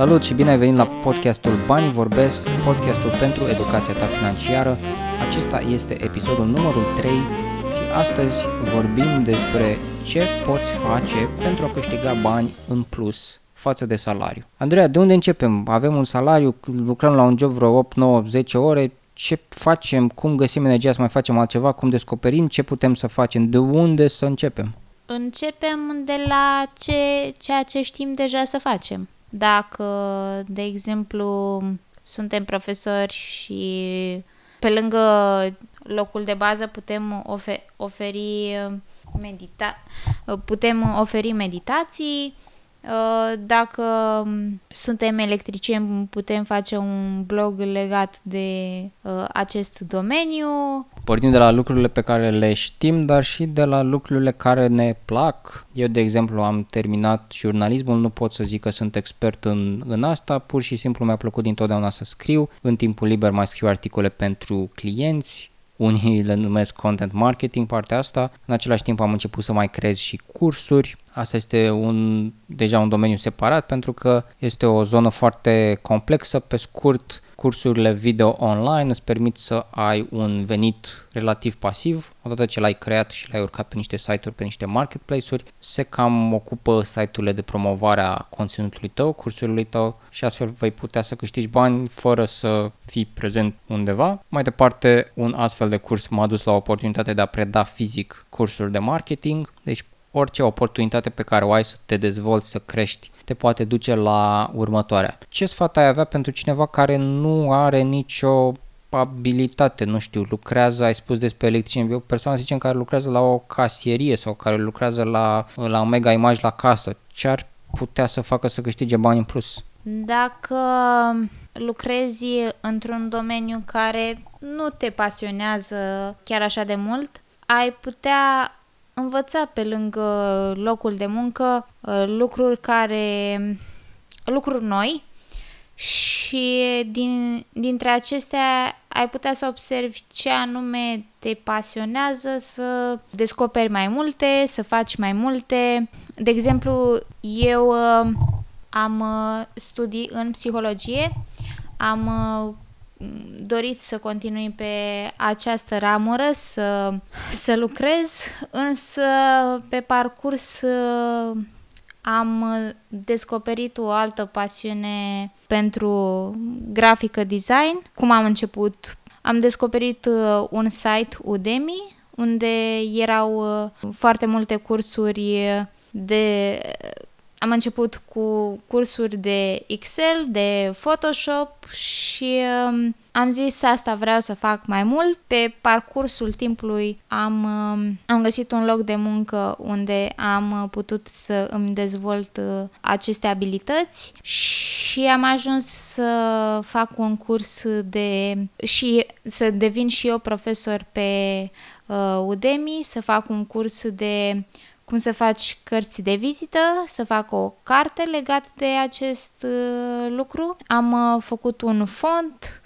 Salut și bine ai venit la podcastul Banii Vorbesc, podcastul pentru educația ta financiară. Acesta este episodul numărul 3 și astăzi vorbim despre ce poți face pentru a câștiga bani în plus față de salariu. Andreea, de unde începem? Avem un salariu, lucrăm la un job vreo 8, 9, 10 ore. Ce facem? Cum găsim energia să mai facem altceva? Cum descoperim? Ce putem să facem? De unde să începem? Începem de la ceea ce știm deja să facem. Dacă, de exemplu, suntem profesori și pe lângă locul de bază putem oferi meditații, dacă suntem electricieni putem face un blog legat de acest domeniu. Pornim de la lucrurile pe care le știm, dar și de la lucrurile care ne plac. Eu, de exemplu, am terminat jurnalismul, nu pot să zic că sunt expert în asta, pur și simplu mi-a plăcut dintotdeauna să scriu. În timpul liber mai scriu articole pentru clienți, unii le numesc content marketing, partea asta. În același timp am început să mai creez și cursuri. Asta este deja un domeniu separat pentru că este o zonă foarte complexă. Pe scurt, cursurile video online îți permit să ai un venit relativ pasiv. Odată ce l-ai creat și l-ai urcat pe niște site-uri, pe niște marketplace-uri, se cam ocupă site-urile de promovare a conținutului tău, cursurilor tău și astfel vei putea să câștigi bani fără să fii prezent undeva. Mai departe, un astfel de curs m-a dus la oportunitatea de a preda fizic cursuri de marketing, deci orice oportunitate pe care o ai să te dezvolți, să crești, te poate duce la următoarea. Ce sfat ai avea pentru cineva care nu are nicio abilitate, nu știu, lucrează, ai spus despre electricieni, o persoană, zicem, care lucrează la o casierie sau care lucrează la un Mega Image la casă? Ce ar putea să facă să câștige bani în plus? Dacă lucrezi într-un domeniu care nu te pasionează chiar așa de mult, ai putea învăța pe lângă locul de muncă lucruri noi și dintre acestea ai putea să observi ce anume te pasionează, să descoperi mai multe, să faci mai multe. De exemplu, eu am studii în psihologie, am dorit să continui pe această ramură, să lucrez, însă pe parcurs am descoperit o altă pasiune pentru grafică design. Cum am început? Am descoperit un site Udemy, unde erau foarte multe cursuri de... Am început cu cursuri de Excel, de Photoshop și am zis asta vreau să fac mai mult. Pe parcursul timpului am găsit un loc de muncă unde am putut să îmi dezvolt aceste abilități și am ajuns să fac un curs și să devin și eu profesor pe Udemy, să fac un curs de cum să faci cărți de vizită, să fac o carte legată de acest lucru. Am făcut un font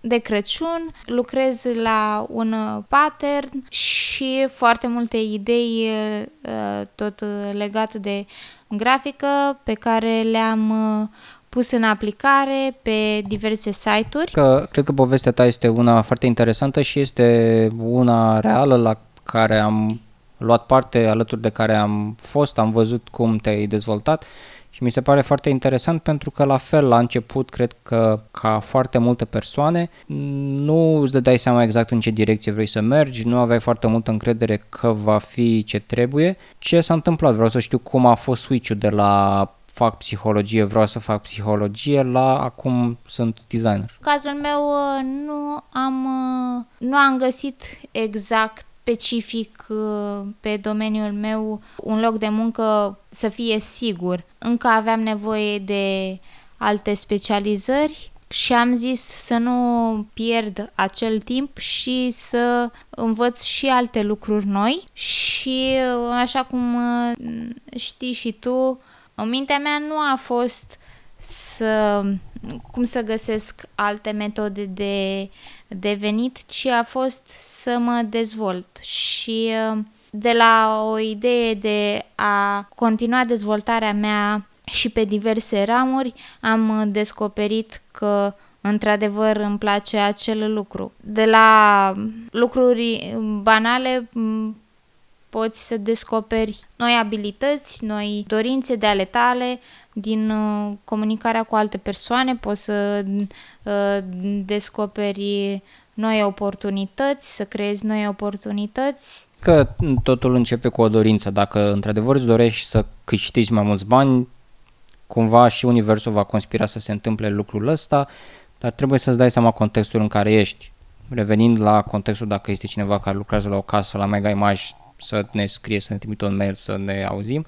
de Crăciun, lucrez la un pattern și foarte multe idei tot legate de grafică pe care le-am pus în aplicare pe diverse site-uri. Cred că povestea ta este una foarte interesantă și este una reală la care am luat parte, alături de care am văzut cum te-ai dezvoltat și mi se pare foarte interesant pentru că la fel la început cred că ca foarte multe persoane nu îți dai seama exact în ce direcție vrei să mergi, nu aveai foarte multă încredere că va fi ce trebuie. Ce s-a întâmplat? Vreau să știu cum a fost switch-ul de la fac psihologie, vreau să fac psihologie la acum sunt designer. În cazul meu nu am găsit exact specific pe domeniul meu un loc de muncă să fie sigur. Încă aveam nevoie de alte specializări și am zis să nu pierd acel timp și să învăț și alte lucruri noi și așa cum știi și tu, în mintea mea nu a fost cum să găsesc alte metode de venit, ci a fost să mă dezvolt și de la o idee de a continua dezvoltarea mea și pe diverse ramuri am descoperit că într-adevăr îmi place acel lucru. De la lucruri banale poți să descoperi noi abilități, noi dorințe de ale tale, din comunicarea cu alte persoane poți să descoperi noi oportunități, să creezi noi oportunități. Că totul începe cu o dorință. Dacă într-adevăr îți dorești să câștigi mai mulți bani, cumva și universul va conspira să se întâmple lucrul ăsta, dar trebuie să-ți dai seama contextul în care ești. Revenind la contextul, dacă este cineva care lucrează la o casă, la Mega Image, să ne scrie, să ne trimită un mail, să ne auzim,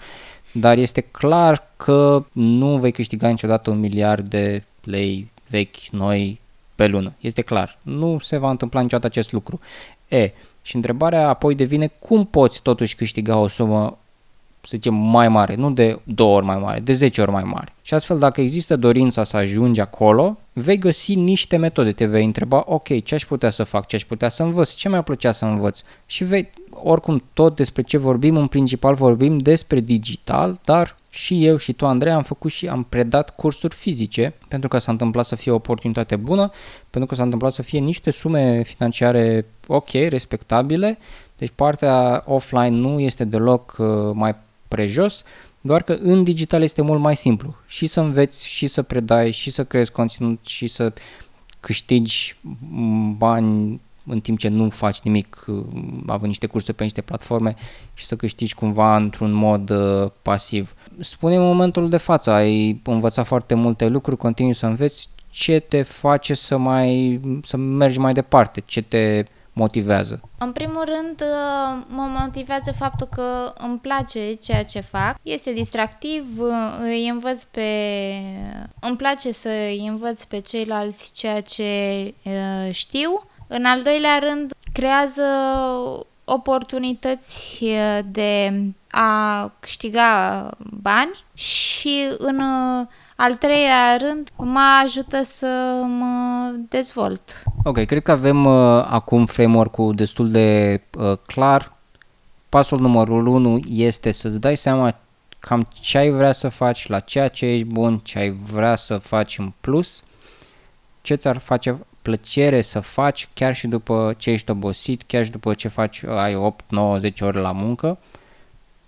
dar este clar că nu vei câștiga niciodată 1 miliard de lei vechi, noi, pe lună. Este clar. Nu se va întâmpla niciodată acest lucru. Și întrebarea apoi devine cum poți totuși câștiga o sumă, să zicem, mai mare, nu de 2 ori mai mare, de 10 ori mai mare. Și astfel, dacă există dorința să ajungi acolo, vei găsi niște metode, te vei întreba, ok, ce aș putea să fac, ce aș putea să învăț, ce mi-ar plăcea să învăț. Și vei, oricum, tot despre ce vorbim, în principal vorbim despre digital, dar și eu și tu, Andrei, am făcut și am predat cursuri fizice, pentru că s-a întâmplat să fie o oportunitate bună, pentru că s-a întâmplat să fie niște sume financiare ok, respectabile, deci partea offline nu este deloc mai prejos, doar că în digital este mult mai simplu și să înveți, și să predai, și să creezi conținut, și să câștigi bani în timp ce nu faci nimic, având niște curse pe niște platforme și să câștigi cumva într-un mod pasiv. Spune-mi momentul de față, ai învățat foarte multe lucruri, continui să înveți, ce te face să mergi mai departe, ce te motivează? În primul rând, mă motivează faptul că îmi place ceea ce fac. Este distractiv, îmi place să îi învăț pe ceilalți ceea ce știu. În al doilea rând, creează oportunități de a câștiga bani și în al treilea rând mă ajută să mă dezvolt. Ok, cred că avem acum framework-ul destul de clar. Pasul numărul 1 este să-ți dai seama cam ce ai vrea să faci, la ceea ce ești bun, ce ai vrea să faci în plus, ce ți-ar face plăcere să faci chiar și după ce ești obosit, chiar și după ce faci, ai 8, 9, 10 ore la muncă.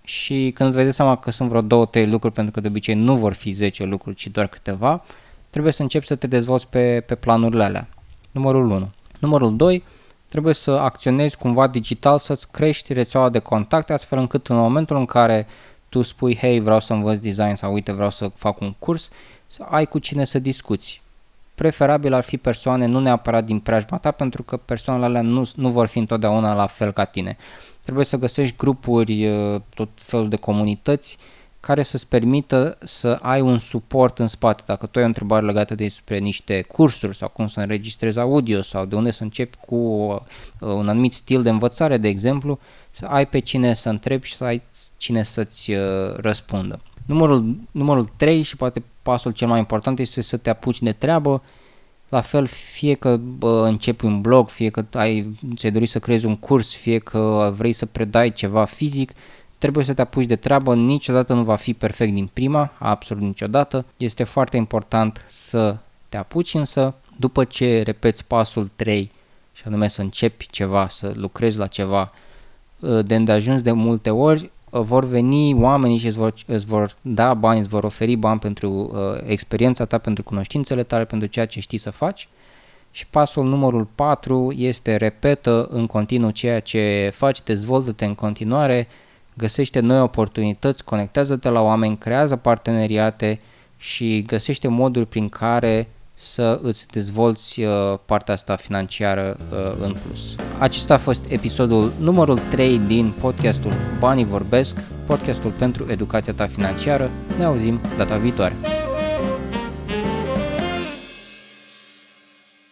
Și când îți vei da seama că sunt vreo 2-3 lucruri, pentru că de obicei nu vor fi 10 lucruri, ci doar câteva, trebuie să începi să te dezvolți pe planurile alea. Numărul 1. Numărul 2, trebuie să acționezi cumva digital, să-ți crești rețeaua de contacte, astfel încât în momentul în care tu spui, hei, vreau să învăț design sau uite, vreau să fac un curs, să ai cu cine să discuți. Preferabil ar fi persoane nu neapărat din preajma ta, pentru că persoanele alea nu vor fi întotdeauna la fel ca tine. Trebuie să găsești grupuri, tot felul de comunități care să-ți permită să ai un suport în spate. Dacă tu ai o întrebare legată despre niște cursuri sau cum să înregistrezi audio sau de unde să începi cu un anumit stil de învățare, de exemplu, să ai pe cine să întrebi și să ai cine să-ți răspundă. Numărul 3 și poate pasul cel mai important este să te apuci de treabă. La fel, fie că începi un blog, fie că ți-ai dorit să creezi un curs, fie că vrei să predai ceva fizic, trebuie să te apuci de treabă, niciodată nu va fi perfect din prima, absolut niciodată. Este foarte important să te apuci, însă după ce repeți pasul 3, și anume să începi ceva, să lucrezi la ceva, de îndeajuns de multe ori, vor veni oamenii și îți vor da bani, îți vor oferi bani pentru experiența ta, pentru cunoștințele tale, pentru ceea ce știi să faci. Și pasul numărul 4 este repetă în continuu ceea ce faci, dezvoltă-te în continuare, găsește noi oportunități, conectează-te la oameni, creează parteneriate și găsește moduri prin care să îți dezvolți partea asta financiară în plus. Acesta a fost episodul numărul 3 din podcastul Banii Vorbesc, podcastul pentru educația ta financiară. Ne auzim data viitoare!